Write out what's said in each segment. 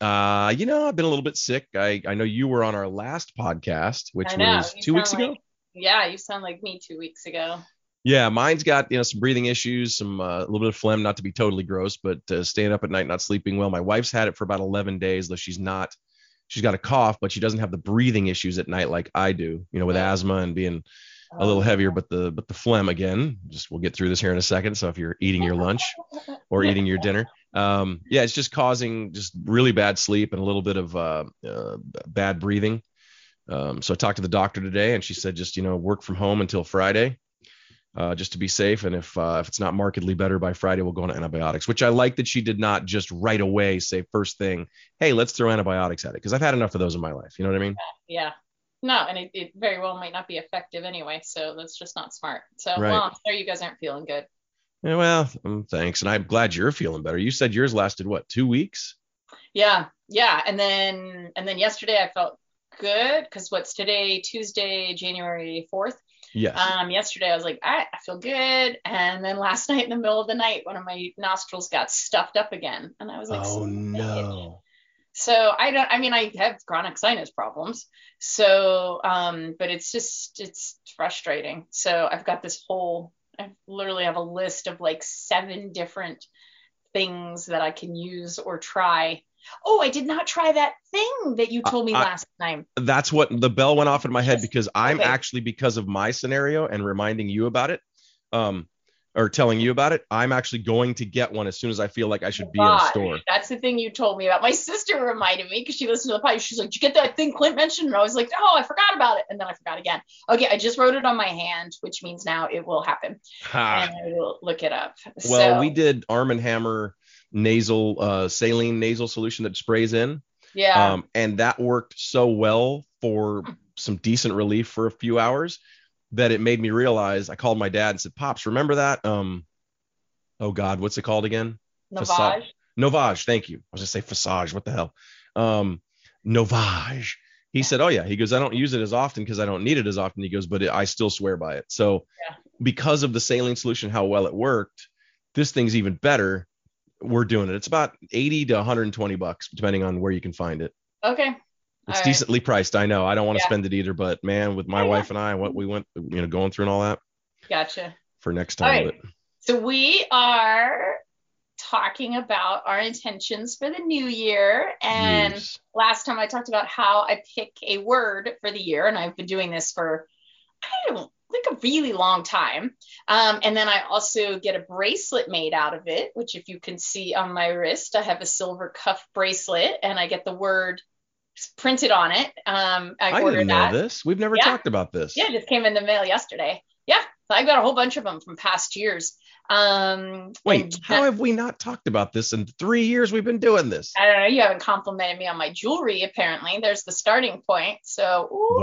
I've been a little bit sick. I know you were on our last podcast, which was 2 weeks ago. Yeah, you sound like me 2 weeks ago. Yeah, mine's got some breathing issues, some a little bit of phlegm, not to be totally gross, but staying up at night, not sleeping well. My wife's had it for about 11 days, though she's got a cough, but she doesn't have the breathing issues at night like I do, with asthma and being a little heavier, but the phlegm again, we'll get through this here in a second. So if you're eating your lunch or eating your dinner, it's just causing just really bad sleep and a little bit of bad breathing. So I talked to the doctor today and she said, just, work from home until Friday, just to be safe. And if it's not markedly better by Friday, we'll go on antibiotics, which I like that she did not just right away say first thing, hey, let's throw antibiotics at it. 'Cause I've had enough of those in my life. You know what I mean? Yeah. No, and it very well might not be effective anyway, so that's just not smart. So, right. Well, I'm sorry you guys aren't feeling good. Yeah, well, thanks, and I'm glad you're feeling better. You said yours lasted, what, 2 weeks? Yeah, and then yesterday I felt good, because what's today, Tuesday, January 4th? Yes. Yesterday I was like, I feel good, and then last night in the middle of the night, one of my nostrils got stuffed up again, and I was like, oh, no. So I have chronic sinus problems. So, but it's frustrating. So I've got I literally have a list of like 7 different things that I can use or try. Oh, I did not try that thing that you told me last time. That's what the bell went off in my head because I'm actually, because of my scenario and reminding you about it, or telling you about it, I'm actually going to get one as soon as I feel like I should be in a store. That's the thing you told me about. My sister reminded me because she listened to the podcast. She's like, did you get that thing Clint mentioned? And I was like, oh, I forgot about it. And then I forgot again. Okay, I just wrote it on my hand, which means now it will happen. And I will look it up. Well, we did Arm & Hammer saline nasal solution that sprays in. Yeah. And that worked so well for some decent relief for a few hours that it made me realize. I called my dad and said, Pops, remember that? Oh God, what's it called again? Navage. Navage. Thank you. I was gonna say Fassage. What the hell? Navage. He said, oh yeah. He goes, I don't use it as often because I don't need it as often. He goes, but I still swear by it. So because of the saline solution, how well it worked, this thing's even better. We're doing it. It's about $80 to $120, depending on where you can find it. Okay. It's all decently priced. I know. I don't want to spend it either, but man, with my wife and I, what we went, going through and all that. Gotcha. For next time. Right. So we are talking about our intentions for the new year. And last time I talked about how I pick a word for the year. And I've been doing this for, a really long time. And then I also get a bracelet made out of it, which if you can see on my wrist, I have a silver cuff bracelet and I get the word printed on it. I ordered that. I didn't know this. We've never talked about this. Yeah, it just came in the mail yesterday. Yeah, so I got a whole bunch of them from past years. Wait, how have we not talked about this in 3 years? We've been doing this. I don't know. You haven't complimented me on my jewelry. Apparently, there's the starting point. So,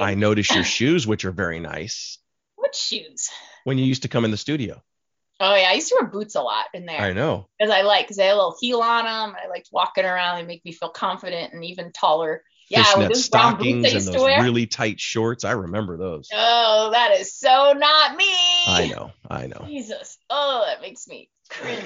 I noticed your shoes, which are very nice. What shoes? When you used to come in the studio. Oh yeah, I used to wear boots a lot in there. I know. Because they had a little heel on them. I liked walking around. They make me feel confident and even taller. Yeah, with those brown stockings boots I used and those to wear. Really tight shorts. I remember those. Oh, that is so not me. I know. Jesus. Oh, that makes me cringe.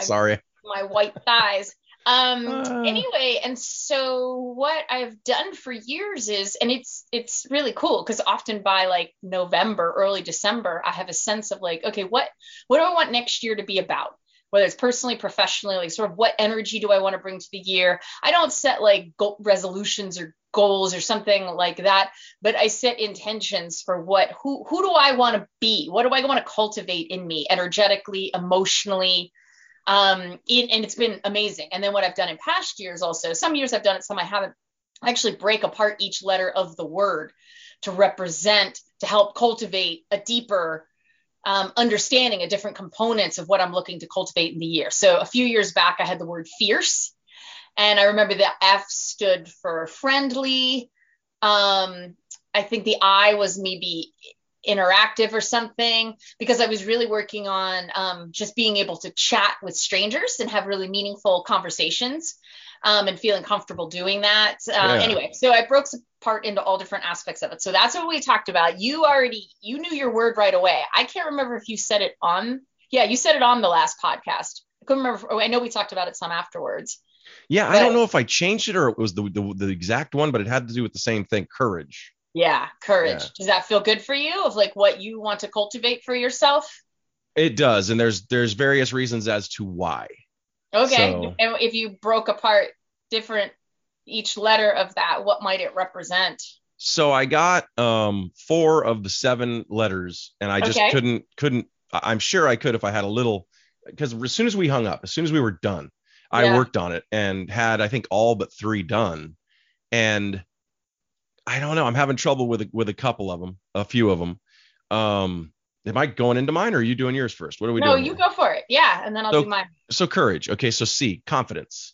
Sorry. My white thighs. Anyway, and so what I've done for years is, and it's really cool because often by like November, early December, I have a sense of like, okay, what do I want next year to be about? Whether it's personally, professionally, like sort of what energy do I want to bring to the year? I don't set like resolutions or goals or something like that, but I set intentions for who do I want to be? What do I want to cultivate in me energetically, emotionally? And it's been amazing. And then what I've done in past years also, some years I've done it, some I haven't, I actually break apart each letter of the word. to represent, to help cultivate a deeper understanding of different components of what I'm looking to cultivate in the year. So a few years back, I had the word fierce. And I remember the F stood for friendly. I think the I was maybe interactive or something, because I was really working on just being able to chat with strangers and have really meaningful conversations and feeling comfortable doing that. Anyway, so I broke apart into all different aspects of it. So that's what we talked about. You knew your word right away. I can't remember if you said it you said it on the last podcast. I couldn't remember. I know we talked about it some afterwards. Yeah, but I don't know if I changed it or it was the exact one, but it had to do with the same thing, courage. Yeah, courage. Yeah. Does that feel good for you of like what you want to cultivate for yourself? It does. And there's various reasons as to why. Okay. So, and if you broke apart each letter of that, what might it represent? So I got 4 of the 7 letters, and I just couldn't. I'm sure I could if I had a little, because as soon as we hung up, as soon as we were done, I worked on it and had, I think, all but 3 done. And I don't know. I'm having trouble with a couple of them, a few of them. Am I going into mine, or are you doing yours first? What are we doing? No, you go for it. Yeah. And then I'll do mine. So courage. Okay. So C, confidence,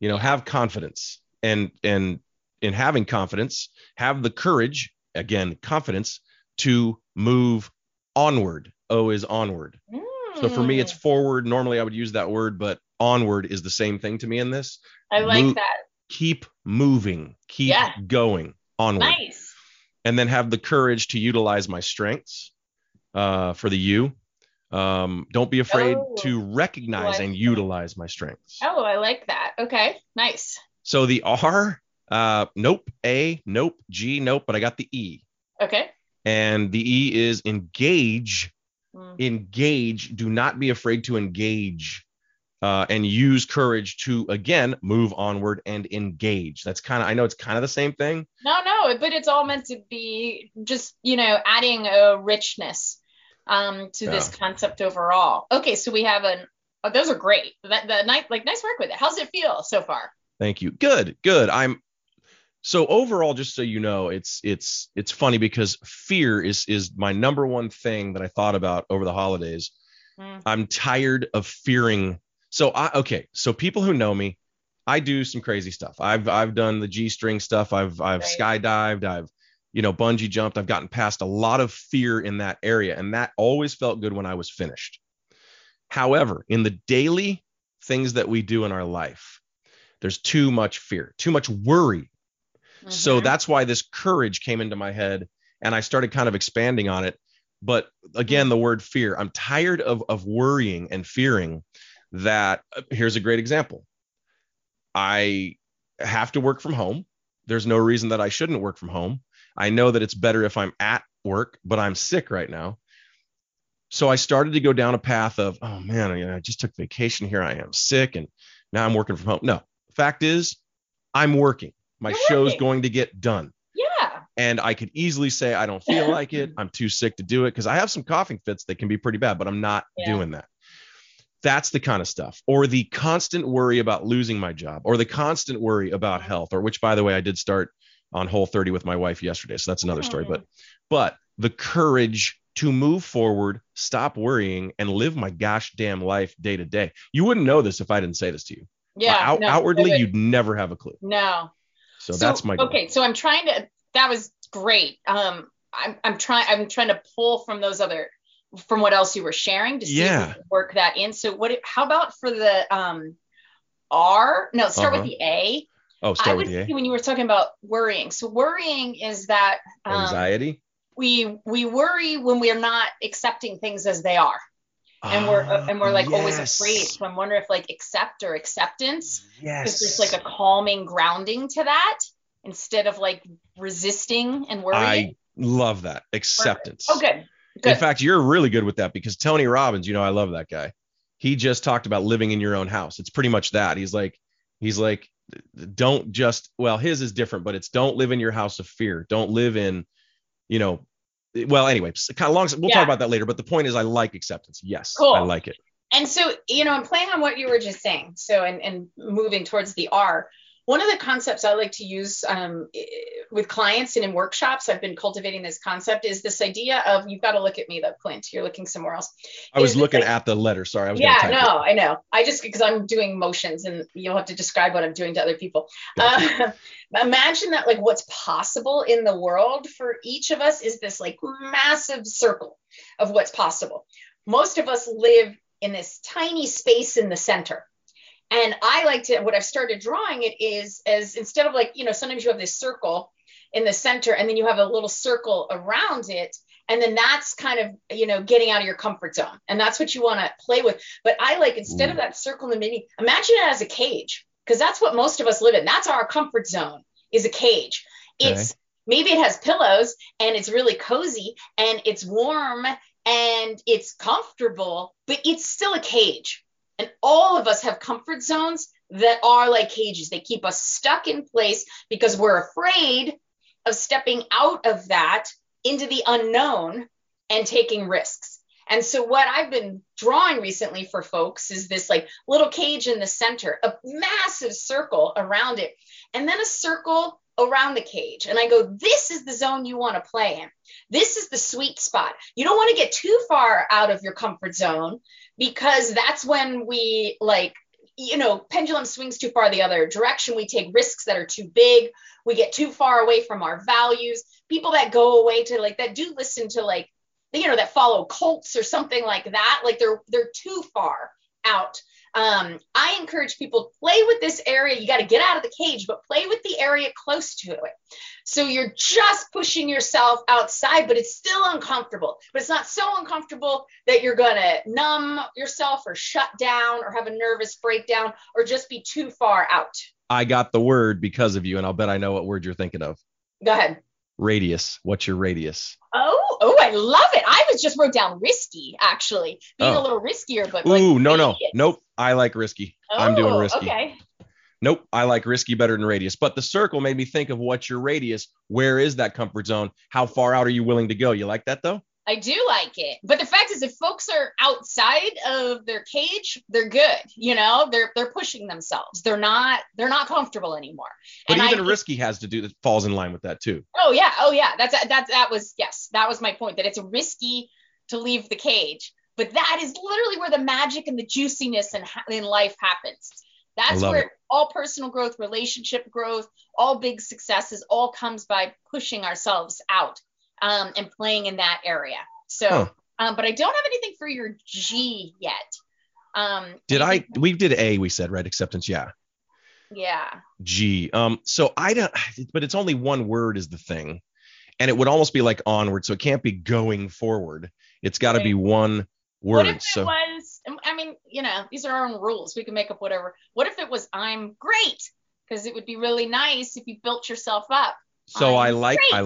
have confidence, and in having confidence, have the courage, again, confidence to move onward. O is onward. Mm. So for me, it's forward. Normally I would use that word, but onward is the same thing to me in this. I like that. Keep moving, keep going onward. Nice. And then have the courage to utilize my strengths for the U. Don't be afraid to recognize and utilize my strengths. Oh, I like that. Okay, nice. So the R, nope. A, nope. G, nope. But I got the E. Okay. And the E is engage. Engage. Do not be afraid to engage and use courage to, again, move onward and engage. That's kind of, I know it's kind of the same thing. No, but it's all meant to be just, adding a richness to this concept overall. Okay. So we have those are great. Nice work with it. How's it feel so far? Thank you. Good. So overall, just so you know, it's funny because fear is my number one thing that I thought about over the holidays. I'm tired of fearing. So people who know me, I do some crazy stuff. I've done the G-string stuff. I've skydived. I've, bungee jumped. I've gotten past a lot of fear in that area, and that always felt good when I was finished. However, in the daily things that we do in our life, there's too much fear, too much worry. So that's why this courage came into my head, and I started kind of expanding on it. But again, the word fear, I'm tired of worrying and fearing that. Here's a great example. I have to work from home. There's no reason that I shouldn't work from home. I know that it's better if I'm at work, but I'm sick right now. So I started to go down a path of, oh man, I just took vacation. Here I am sick, and now I'm working from home. No, the fact is I'm working. My show's going to get done. Yeah. And I could easily say, I don't feel like it. I'm too sick to do it, because I have some coughing fits that can be pretty bad, but I'm not doing that. That's the kind of stuff. Or the constant worry about losing my job, or the constant worry about health, or which, by the way, I did start on Whole30 with my wife yesterday. So that's another story. But the courage to move forward, stop worrying, and live my gosh damn life day to day. You wouldn't know this if I didn't say this to you. Yeah. Outwardly, you'd never have a clue. No. So that's my goal. Okay. So I'm trying to, that was great. I'm trying to pull from from what else you were sharing to see if we can work that in. So how about for the R? No, start with the A. Oh, start with the A. When you were talking about worrying. So worrying is that anxiety. We worry when we are not accepting things as they are. And we're like always afraid. So I'm wondering if like accept or acceptance, because there's like a calming grounding to that instead of like resisting and worrying. I love that. Acceptance. Perfect. Oh, good. In fact, you're really good with that, because Tony Robbins, I love that guy. He just talked about living in your own house. It's pretty much that. He's like, don't just, well, his is different, but it's don't live in your house of fear. Don't live in, well, anyway, kind of long. We'll talk about that later. But the point is, I like acceptance. Yes, cool. I like it. And so, I'm playing on what you were just saying. So, and moving towards the R, One of the concepts I like to use with clients and in workshops, I've been cultivating this concept, is this idea of, you've got to look at me though, Clint, you're looking somewhere else. I was looking at the letter. Sorry. I know. I just, because I'm doing motions and you'll have to describe what I'm doing to other people. Gotcha. Imagine that like what's possible in the world for each of us is this like massive circle of what's possible. Most of us live in this tiny space in the center. And I like to, what I've started drawing it is as instead of like, you know, sometimes you have this circle in the center and then you have a little circle around it. And then that's kind of, you know, getting out of your comfort zone. And that's what you want to play with. But I like, instead of that circle in the middle, imagine it as a cage, because that's what most of us live in. That's our comfort zone, is a cage. Okay. It's maybe it has pillows and it's really cozy and it's warm and it's comfortable, but it's still a cage. And all of us have comfort zones that are like cages. They keep us stuck in place because we're afraid of stepping out of that into the unknown and taking risks. And so what I've been drawing recently for folks is this like little cage in the center, a massive circle around it, and then a circle around the cage. And I go, this is the zone you want to play in. This is the sweet spot. You don't want to get too far out of your comfort zone, because that's when we like, you know, pendulum swings too far the other direction. We take risks that are too big. We get too far away from our values. People that go away to like, that do listen to like, you know, that follow cults or something like that. Like they're too far out. I encourage people to play with this area. You got to get out of the cage, but play with the area close to it. So you're just pushing yourself outside, but it's still uncomfortable, but it's not so uncomfortable that you're going to numb yourself or shut down or have a nervous breakdown or just be too far out. I got the word because of you, and I'll bet I know what word you're thinking of. Go ahead. Radius. What's your radius? Oh, I love it. I was just wrote down risky, actually. Being a little riskier, but like, ooh, no. Nope. I like risky. Oh, I'm doing risky. Okay. Nope. I like risky better than radius. But the circle made me think of, what's your radius? Where is that comfort zone? How far out are you willing to go? You like that though? I do like it. But the fact is, if folks are outside of their cage, they're good. You know, they're pushing themselves. They're not comfortable anymore. But and even risky has to do that, falls in line with that too. Oh yeah. Oh yeah. That was my point, that it's risky to leave the cage, but that is literally where the magic and the juiciness in life happens. That's where all personal growth, relationship growth, all big successes, all comes by pushing ourselves out. And playing in that area. So, but I don't have anything for your G yet. We did A, we said, right? Acceptance. Yeah. Yeah. G. So but it's only one word is the thing, and it would almost be like onward. So it can't be going forward. It's gotta be one word. What if it was, I mean, you know, these are our own rules. We can make up whatever. What if it was, I'm great? Cause it would be really nice if you built yourself up. So I like that.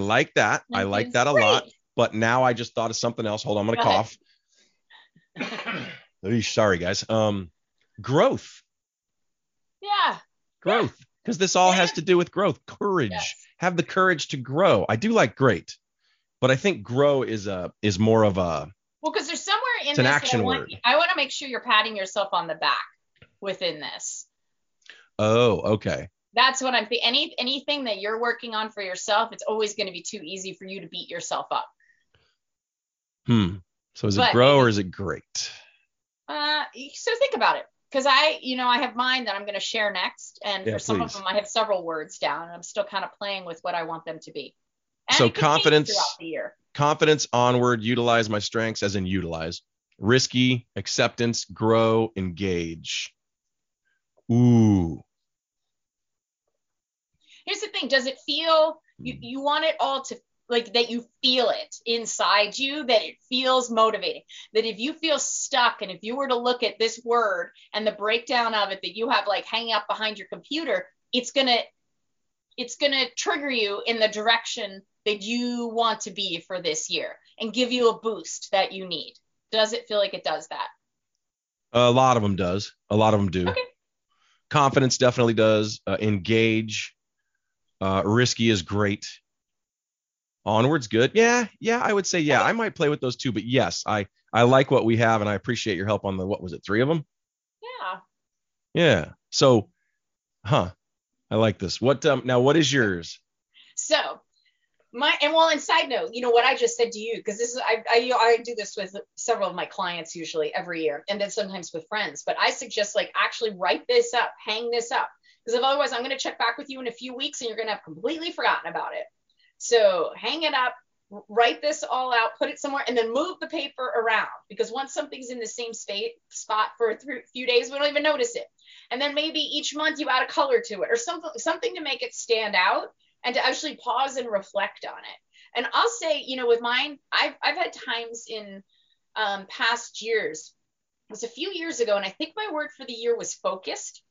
I like that a lot, but now I just thought of something else. Hold on. I'm going to cough. Sorry guys. Growth. Yeah. Growth. Cause this all has to do with growth, courage, have the courage to grow. I do like great, but I think grow is more of a, well, cause there's somewhere in it's this an action word. I want to make sure you're patting yourself on the back within this. Oh, okay. That's what I'm thinking. Anything that you're working on for yourself, it's always going to be too easy for you to beat yourself up. So is it grow or is it great? So think about it. Cause I have mine that I'm going to share next. And for some of them, I have several words down and I'm still kind of playing with what I want them to be. And so confidence onward, utilize my strengths as in utilize, risky, acceptance, grow, engage. Ooh. Here's the thing. Does it feel, you want it all to like that you feel it inside you, that it feels motivating, that if you feel stuck and if you were to look at this word and the breakdown of it that you have like hanging up behind your computer, it's going to trigger you in the direction that you want to be for this year and give you a boost that you need. Does it feel like it does that? A lot of them does. A lot of them do. Okay. Confidence definitely does. Engage. Risky is great. Onward's good. Yeah. I would say, I might play with those two, but yes, I like what we have and I appreciate your help on the, what was it? 3 of them? Yeah. So, I like this. Now, what is yours? So and side note, you know what I just said to you, because this is, I do this with several of my clients usually every year, and then sometimes with friends, but I suggest actually write this up, hang this up, because otherwise I'm going to check back with you in a few weeks and you're going to have completely forgotten about it. So hang it up, write this all out, put it somewhere, and then move the paper around, because once something's in the same spot for a few days, we don't even notice it. And then maybe each month you add a color to it or something to make it stand out and to actually pause and reflect on it. And I'll say, with mine, I've had times in past years. It was a few years ago, and I think my word for the year was focused.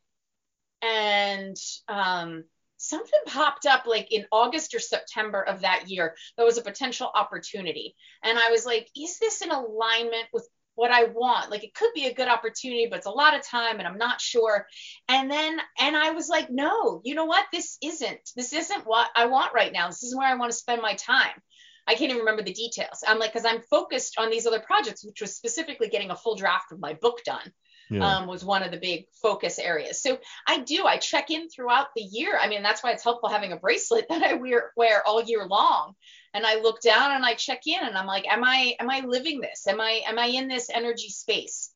And something popped up in August or September of that year. There was a potential opportunity. And I was like, is this in alignment with what I want? It could be a good opportunity, but it's a lot of time and I'm not sure. And I was like, no, you know what? This isn't what I want right now. This isn't where I want to spend my time. I can't even remember the details. I'm like, 'cause I'm focused on these other projects, which was specifically getting a full draft of my book done. Yeah. Was one of the big focus areas. So I check in throughout the year. I mean, that's why it's helpful having a bracelet that I wear all year long. And I look down and I check in and I'm like, am I living this? Am I in this energy space?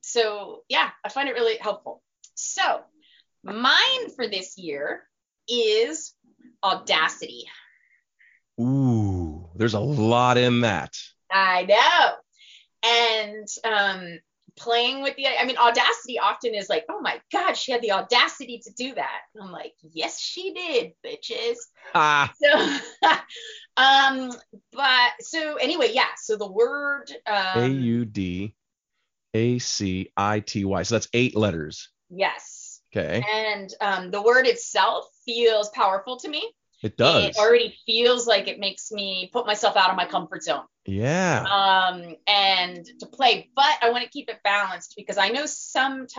So yeah, I find it really helpful. So mine for this year is audacity. Ooh, there's a lot in that. I know. And, playing with audacity often is oh my God, she had the audacity to do that. And I'm like, yes, she did, bitches. So, so the word, AUDACITY. So that's 8 letters. Yes. Okay. And, the word itself feels powerful to me. It does. It already feels like it makes me put myself out of my comfort zone. Yeah. And to play, but I want to keep it balanced, because I know sometimes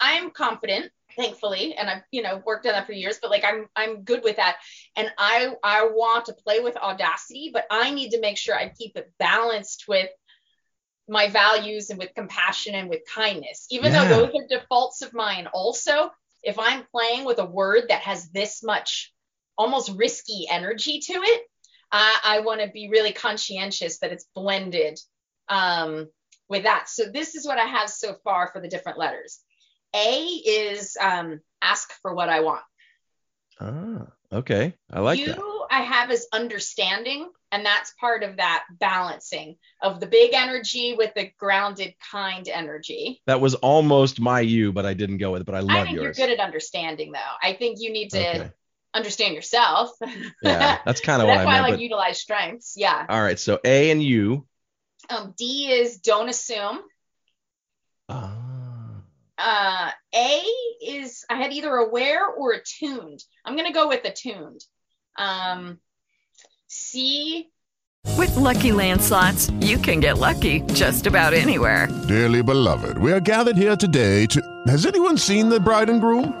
I'm confident, thankfully, and I've worked on that for years. But I'm good with that, and I want to play with audacity, but I need to make sure I keep it balanced with my values and with compassion and with kindness, even though those are defaults of mine. Also, if I'm playing with a word that has this much almost risky energy to it, I want to be really conscientious that it's blended with that. So this is what I have so far for the different letters. A is ask for what I want. Ah, okay. I like that. I have is understanding, and that's part of that balancing of the big energy with the grounded, kind energy. That was almost my U, but I didn't go with it, but I love yours. I think you're good at understanding, though. I think you need to... Okay. Understand yourself. Yeah, that's kind of what I meant. That's why I utilize strengths. Yeah. All right. So A and U. D is don't assume. A is I had either aware or attuned. I'm gonna go with attuned. C. With Lucky Land Slots, you can get lucky just about anywhere. Dearly beloved, we are gathered here today to. Has anyone seen the bride and groom?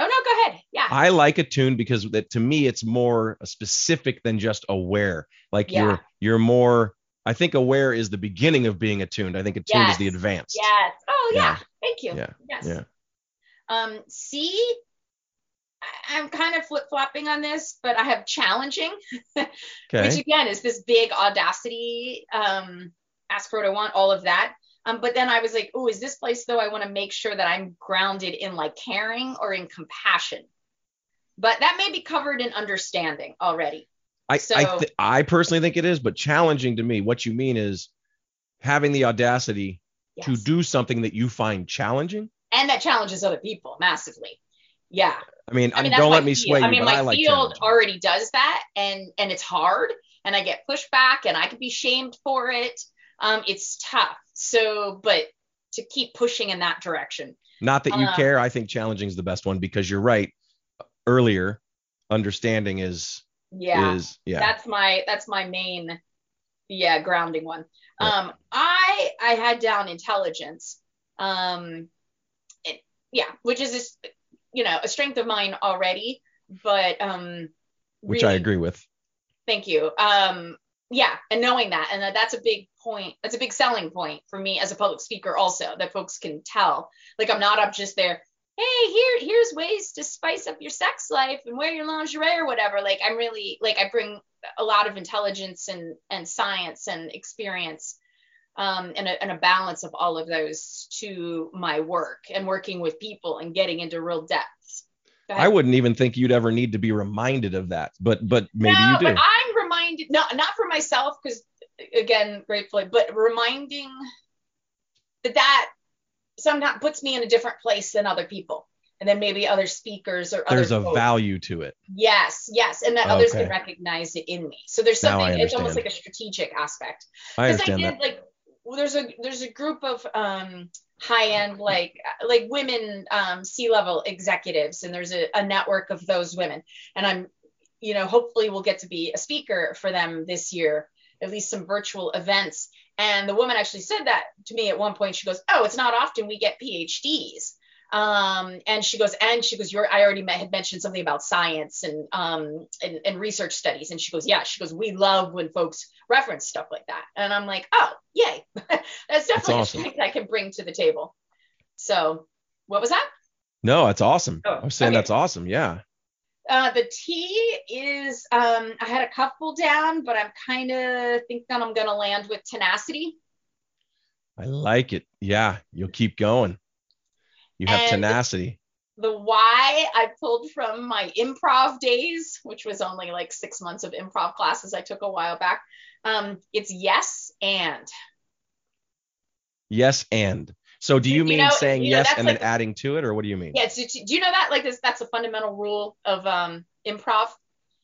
Oh, no, go ahead. Yeah. I like attuned because to me, it's more specific than just aware. You're more, I think aware is the beginning of being attuned. I think attuned is the advanced. Yes. Oh, yeah. Thank you. Yeah. Yes. Yeah. C, I'm kind of flip-flopping on this, but I have challenging, which again is this big audacity, ask for what I want, all of that. But then I was like, oh, is this place though? I want to make sure that I'm grounded in caring or in compassion, but that may be covered in understanding already. I personally think it is, but challenging to me, what you mean is having the audacity to do something that you find challenging. And that challenges other people massively. Yeah. I mean don't let me sway you. My field already does that and it's hard and I get pushed back and I could be shamed for it. It's tough. So, but to keep pushing in that direction. Not that you care. I think challenging is the best one because you're right. Earlier, understanding is That's my main grounding one. I had down intelligence, which is this, a strength of mine already, but which really, I agree with. Thank you. And knowing that, and that's a big point. That's a big selling point for me as a public speaker also, that folks can tell. Like, I'm not up just there, hey, here's ways to spice up your sex life and wear your lingerie or whatever. Like, I'm really, like, I bring a lot of intelligence and science and experience, and a balance of all of those to my work and working with people and getting into real depth. I wouldn't even think you'd ever need to be reminded of that, but maybe you do. But I'm reminded, not for myself, because again, gratefully, but reminding that sometimes puts me in a different place than other people, and then maybe other speakers or there's other folks. Value to it. Yes, and that others can recognize it in me. So there's something. It's almost like a strategic aspect. I understand that. Like, there's a group of high-end, like women, C-level executives, and there's a network of those women, and I'm, hopefully we'll get to be a speaker for them this year, at least some virtual events. And the woman actually said that to me at one point. She goes, "Oh, it's not often we get PhDs." And she goes, I already had mentioned something about science and research studies. And she goes, we love when folks reference stuff like that. And I'm like, oh, yay. That's definitely awesome. A strength I can bring to the table. So what was that? No, that's awesome. Oh, I was saying that's awesome. Yeah. The T is, I had a couple down, but I'm kind of thinking I'm going to land with tenacity. I like it. Yeah. You'll keep going. You have tenacity. The why I pulled from my improv days, which was only like 6 months of improv classes I took a while back. It's yes and. Yes and. So do you mean saying yes and then adding to it, or what do you mean? Yeah. So do you know that that's a fundamental rule of improv?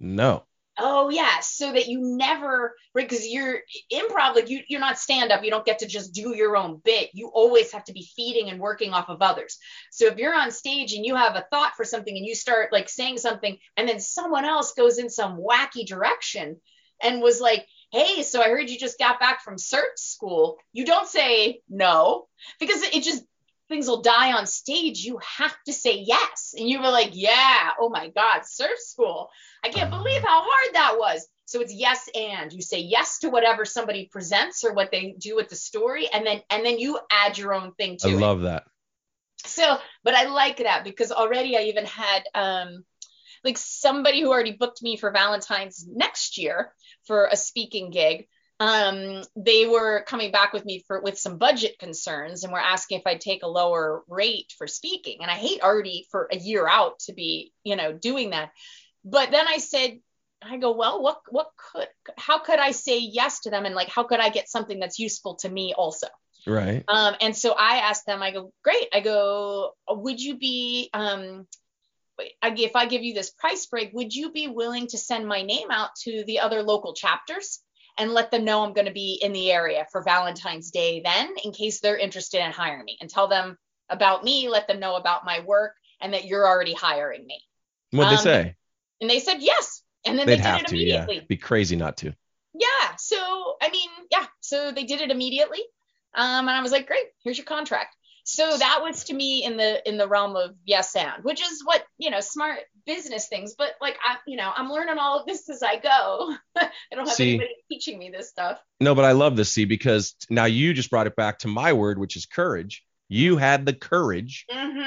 No. Oh yeah. So that you never, right? Because you're improv, like you're not stand up. You don't get to just do your own bit. You always have to be feeding and working off of others. So if you're on stage and you have a thought for something and you start like saying something, and then someone else goes in some wacky direction and was like, hey, so I heard you just got back from CERT school. You don't say no, because it just, things will die on stage. You have to say yes. And you were like, yeah, oh my God, surf school. I can't believe how hard that was. So it's yes and. You say yes to whatever somebody presents or what they do with the story. And then you add your own thing to it. I love that. So, but I like that because already I even had somebody who already booked me for Valentine's next year for a speaking gig. They were coming back with me with some budget concerns and were asking if I'd take a lower rate for speaking. And I hate already for a year out to be, doing that. But then I said, well, how could I say yes to them? And how could I get something that's useful to me also? Right. And so I asked them, great. Would you be, if I give you this price break, would you be willing to send my name out to the other local chapters and let them know I'm going to be in the area for Valentine's Day then, in case they're interested in hiring me, and tell them about me, let them know about my work, and that you're already hiring me. What'd they say? And they said yes. And then they did it immediately. Yeah. It'd be crazy not to. Yeah. So they did it immediately. And I was like, great, here's your contract. So that was to me in the realm of yes and, which is what, smart business things. But I'm learning all of this as I go. I don't have anybody teaching me this stuff. No, but I love this, because now you just brought it back to my word, which is courage. You had the courage,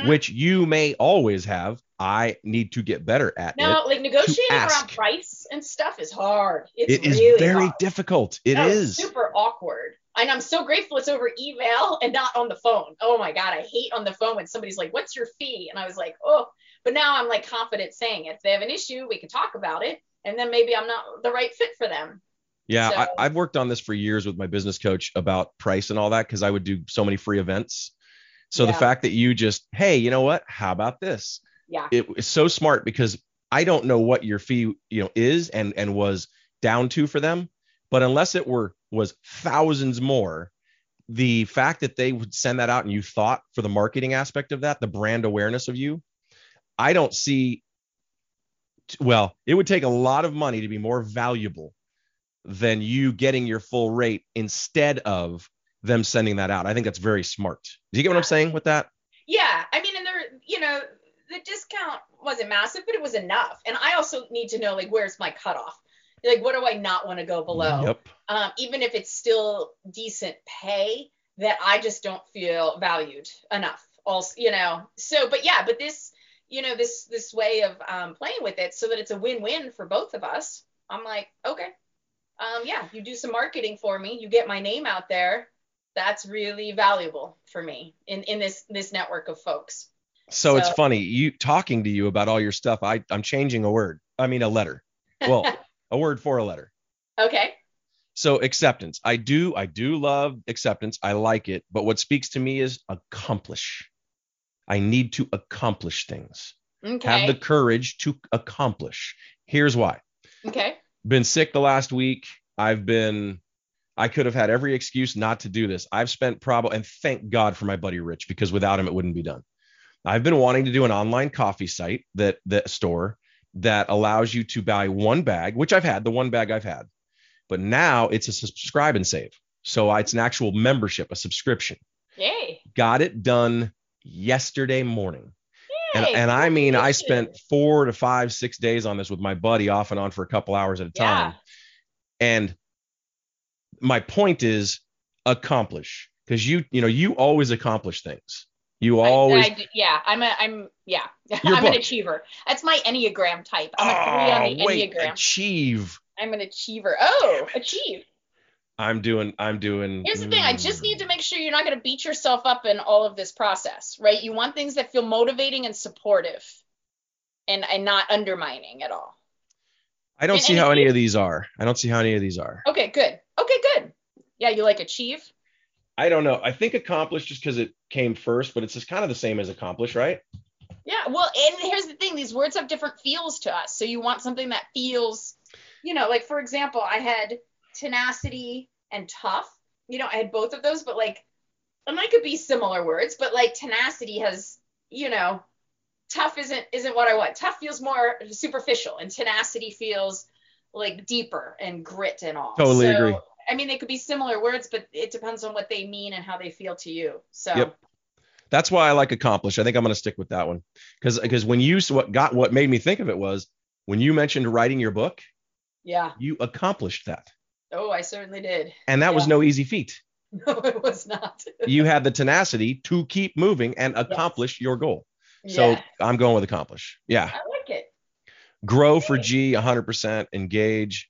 which you may always have. I need to get better at it. No, negotiating around price and stuff is hard. It's really very difficult. It is super awkward. And I'm so grateful it's over email and not on the phone. Oh my God, I hate on the phone when somebody's like, what's your fee? And I was like, oh, but now I'm confident saying it. If they have an issue, we can talk about it. And then maybe I'm not the right fit for them. Yeah, so. I've worked on this for years with my business coach about price and all that, because I would do so many free events. So the fact that you just, hey, you know what? How about this? Yeah, it's so smart, because I don't know what your fee, is and was down to for them. But unless it was thousands more, the fact that they would send that out and you thought for the marketing aspect of that, the brand awareness of you, I don't see well, it would take a lot of money to be more valuable than you getting your full rate instead of them sending that out. I think that's very smart. Do you get what I'm saying with that? Yeah. I mean, and there, you know, the discount wasn't massive, but it was enough. And I also need to know, like, where's my cutoff? Like, what do I not want to go below? Yep. Even if it's still decent pay, that I just don't feel valued enough. Also, you know, so, but yeah, but this, you know, this way of playing with it so that it's a win-win for both of us. I'm like, okay, yeah, you do some marketing for me. You get my name out there. That's really valuable for me in this network of folks. So it's funny, you talking to you about all your stuff. I'm changing a word. I mean, a letter. Well, a word for a letter. Okay. So acceptance. I do love acceptance. I like it. But what speaks to me is accomplish. I need to accomplish things. Okay. Have the courage to accomplish. Here's why. Okay. Been sick the last week. I could have had every excuse not to do this. I've spent probably, and thank God for my buddy Rich, because without him, it wouldn't be done. I've been wanting to do an online coffee site that store that allows you to buy one bag, which I've had, the one bag I've had, but now it's a subscribe and save. So it's an actual membership, a subscription. Yay! Got it done yesterday morning. Yay. And I mean, I spent 4 to 5, 6 days on this with my buddy off and on for a couple hours at a time. Yeah. And my point is accomplish, because you always accomplish things. You always, I'm an achiever. That's my Enneagram type. I'm a 3 on the Enneagram. Achieve. I'm an achiever. Oh, achieve. I'm doing. Here's the thing. I just need to make sure you're not going to beat yourself up in all of this process, right? You want things that feel motivating and supportive and not undermining at all. I don't see how any of these are. Okay, good. Yeah. You like achieve? I don't know. I think accomplish just because it came first, but it's just kind of the same as accomplish, right? Yeah. Well, and here's the thing. These words have different feels to us. So you want something that feels, you know, like, for example, I had tenacity and tough. You know, I had both of those, but like, and I could be similar words, but like tenacity has, you know, tough isn't what I want. Tough feels more superficial and tenacity feels like deeper and grit and all. Totally agree. I mean, they could be similar words, but it depends on what they mean and how they feel to you. So yep. That's why I like accomplish. I think I'm going to stick with that one because when you what made me think of it was when you mentioned writing your book. Yeah. You accomplished that. Oh, I certainly did. And that was no easy feat. No, it was not. You had the tenacity to keep moving and accomplish your goal. So I'm going with accomplish. Yeah. I like it. Grow for G, 100%. Engage.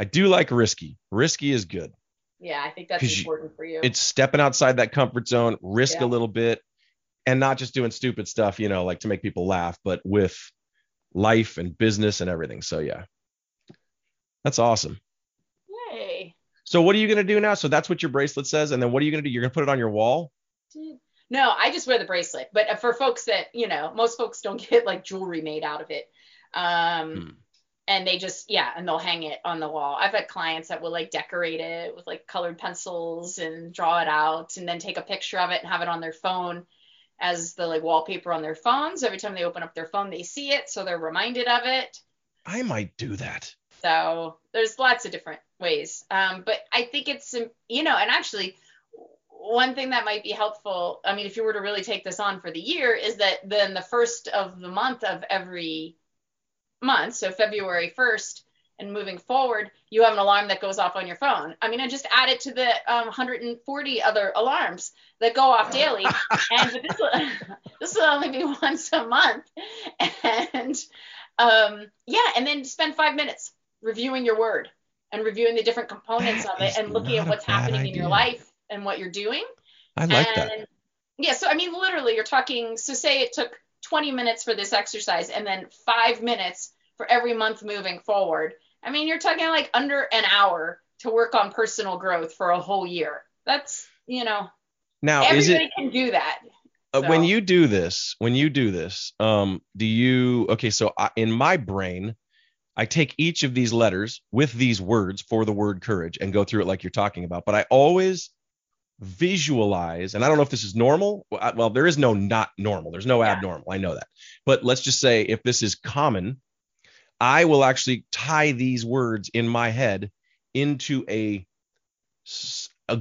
I do like risky. Risky is good. Yeah, I think that's important for you. It's stepping outside that comfort zone, risk a little bit, and not just doing stupid stuff, you know, like to make people laugh, but with life and business and everything. So, yeah, that's awesome. Yay. So what are you going to do now? So that's what your bracelet says. And then what are you going to do? You're going to put it on your wall? No, I just wear the bracelet. But for folks that, you know, most folks don't get like jewelry made out of it. And they just, and they'll hang it on the wall. I've had clients that will like decorate it with like colored pencils and draw it out and then take a picture of it and have it on their phone as the like wallpaper on their phone. So every time they open up their phone, they see it. So they're reminded of it. I might do that. So there's lots of different ways. But I think it's, you know, and actually one thing that might be helpful. I mean, if you were to really take this on for the year is that then the first of the month of every month, so February 1st and moving forward, you have an alarm that goes off on your phone. I mean, I just add it to the 140 other alarms that go off daily, and this will only be once a month. And and then spend 5 minutes reviewing your word and reviewing the different components of it and looking at what's happening in your life and what you're doing. I like that. Yeah, so I mean, literally, you're talking. So say it took 20 minutes for this exercise and then 5 minutes for every month moving forward. I mean, you're talking like under an hour to work on personal growth for a whole year. That's, you know, now everybody can do that. So. When you do this, in my brain, I take each of these letters with these words for the word courage and go through it like you're talking about, but I always visualize, and I don't know if this is normal. Well, there is no not normal. There's no abnormal. I know that. But let's just say if this is common, I will actually tie these words in my head into a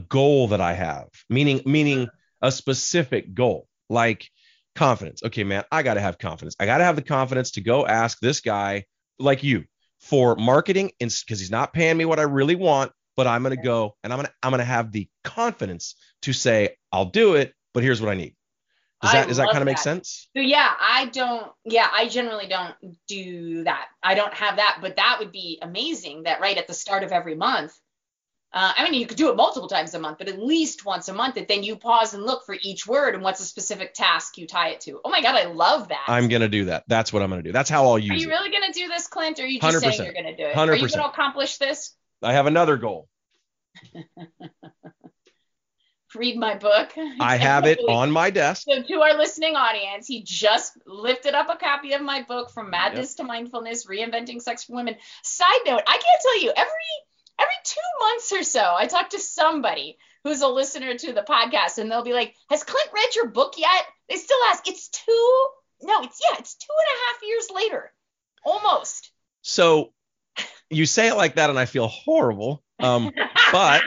goal that I have, meaning a specific goal, like confidence. Okay, man, I got to have confidence. I got to have the confidence to go ask this guy like you for marketing, and because he's not paying me what I really want, but I'm going to go and I'm going to have the confidence to say I'll do it, but here's what I need. Does that kind of make sense? So yeah, I generally don't do that. I don't have that, but that would be amazing that right at the start of every month, you could do it multiple times a month, but at least once a month, that then you pause and look for each word and what's a specific task you tie it to. Oh my God, I love that. I'm going to do that. That's what I'm going to do. That's how I'll use it. Are you really going to do this, Clint? Or are you just saying you're going to do it? 100%. Are you going to accomplish this? I have another goal. Read my book. I have it on my desk. So to our listening audience, he just lifted up a copy of my book, From Madness to Mindfulness, Reinventing Sex for Women. Side note, I can't tell you, every 2 months or so, I talk to somebody who's a listener to the podcast, and they'll be like, has Clint read your book yet? They still ask. It's 2.5 years later. Almost. So you say it like that, and I feel horrible. But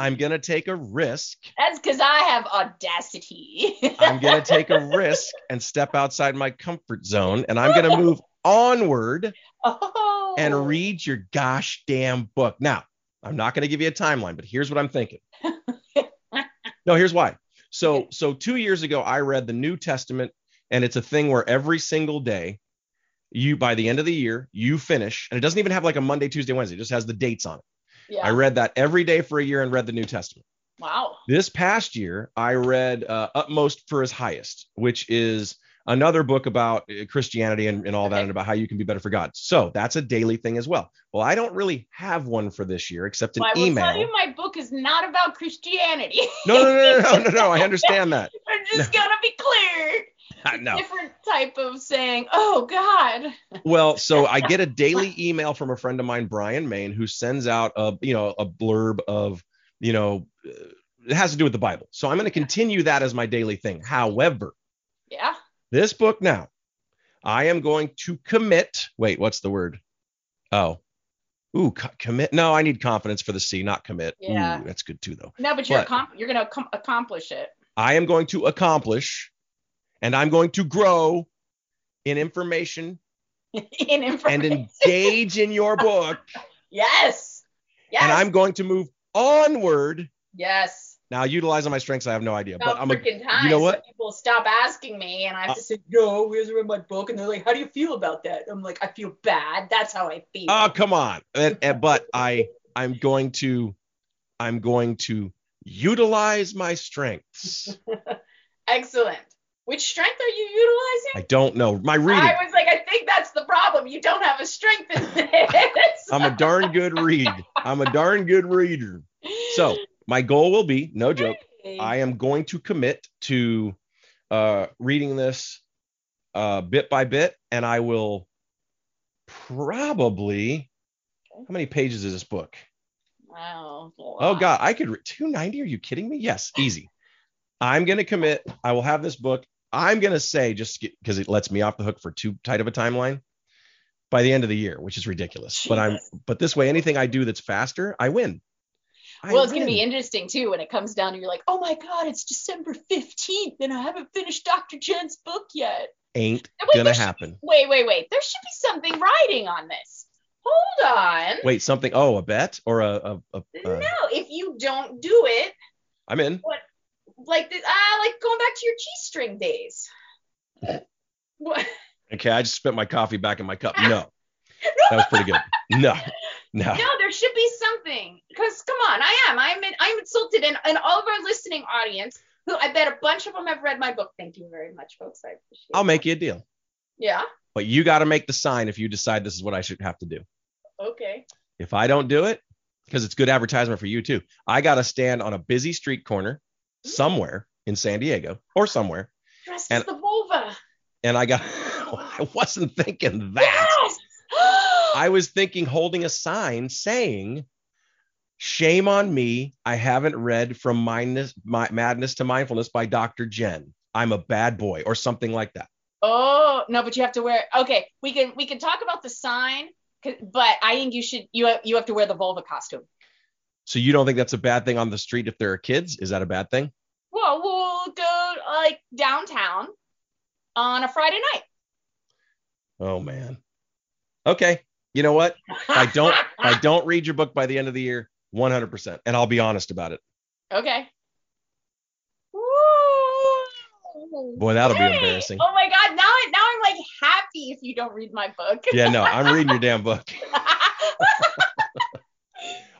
I'm going to take a risk. That's because I have audacity. I'm going to take a risk and step outside my comfort zone, and I'm going to move onward and read your gosh damn book. Now, I'm not going to give you a timeline, but here's what I'm thinking. No, here's why. So 2 years ago, I read the New Testament, and it's a thing where every single day, by the end of the year, you finish. And it doesn't even have like a Monday, Tuesday, Wednesday. It just has the dates on it. Yeah. I read that every day for a year and read the New Testament. Wow. This past year, I read Utmost for His Highest, which is another book about Christianity and all that, and about how you can be better for God. So that's a daily thing as well. Well, I don't really have one for this year except an email. I will tell you, my book is not about Christianity. No. I understand that. I'm just going to be clear. Different type of saying, oh, God. Well, so I get a daily email from a friend of mine, Brian Main, who sends out a blurb of, it has to do with the Bible. So I'm going to continue that as my daily thing. However, this book now, I am going to commit. Wait, what's the word? Oh. Ooh, commit. No, I need confidence for the C, not commit. Yeah. Ooh, that's good too, though. No, but you're going to accomplish it. I am going to accomplish. And I'm going to grow in information, and engage in your book. Yes. And I'm going to move onward. Yes. Now, utilizing my strengths, I have no idea. But you know what? So people stop asking me, and I have to say, no, here's my book. And they're like, how do you feel about that? I'm like, I feel bad. That's how I feel. Oh, come on. But I'm going to utilize my strengths. Excellent. Which strength are you utilizing? I don't know. My reading. I was like, I think that's the problem. You don't have a strength in this. I'm a darn good read. I'm a darn good reader. So my goal will be, no joke, I am going to commit to reading this bit by bit. And I will probably, how many pages is this book? Wow. Oh, God, I could read 290. Are you kidding me? Yes, easy. I'm going to commit. I will have this book. I'm going to say, just because it lets me off the hook for too tight of a timeline, by the end of the year, which is ridiculous. But this way, anything I do that's faster, I win. It's going to be interesting too when it comes down and you're like, oh my God, it's December 15th and I haven't finished Dr. Jen's book yet. Ain't going to happen. Wait. There should be something riding on this. Hold on. Wait, something. Oh, a bet or no, if you don't do it. I'm in. What? Like this, like going back to your G-string days. What? Okay, I just spit my coffee back in my cup. No, that was pretty good. No. There should be something. Because come on, I'm insulted in all of our listening audience, who I bet a bunch of them have read my book. Thank you very much, folks. I appreciate it. I'll make you a deal. Yeah. But you got to make the sign if you decide this is what I should have to do. Okay. If I don't do it, because it's good advertisement for you too. I got to stand on a busy street corner. Somewhere in San Diego or somewhere. Dressed as the vulva. And I wasn't thinking that. Yes! I was thinking holding a sign saying, shame on me. I haven't read From Madness to Mindfulness by Dr. Jen. I'm a bad boy or something like that. Oh, no, but you have to wear, okay, we can talk about the sign, but I think you have to wear the vulva costume. So you don't think that's a bad thing on the street if there are kids? Is that a bad thing? Well, we'll go like downtown on a Friday night. Oh man. Okay. You know what? I don't read your book by the end of the year, 100%. And I'll be honest about it. Okay. Woo. Boy, that'll be embarrassing. Oh my God. Now I'm like happy if you don't read my book. Yeah, no, I'm reading your damn book.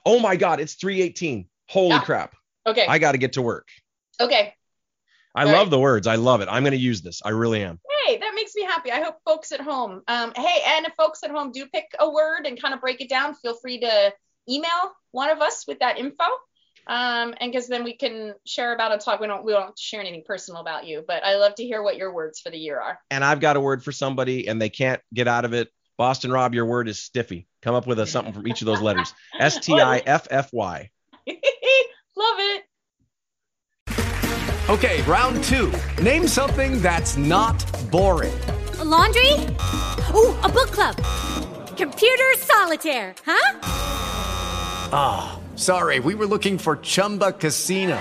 Oh my God. It's 3:18. Holy crap. Okay. I got to get to work. Okay. I love the words. I love it. I'm going to use this. I really am. Hey, that makes me happy. I hope folks at home. Hey, and if folks at home do pick a word and kind of break it down, feel free to email one of us with that info. And because then we can share about and talk. We don't share anything personal about you, but I love to hear what your words for the year are. And I've got a word for somebody and they can't get out of it. Boston Rob, your word is stiffy. Come up with something from each of those letters. STIFFY. Love it. Okay, round two. Name something that's not boring. A laundry? Ooh, a book club. Computer solitaire, huh? Ah, oh, sorry. We were looking for Chumba Casino.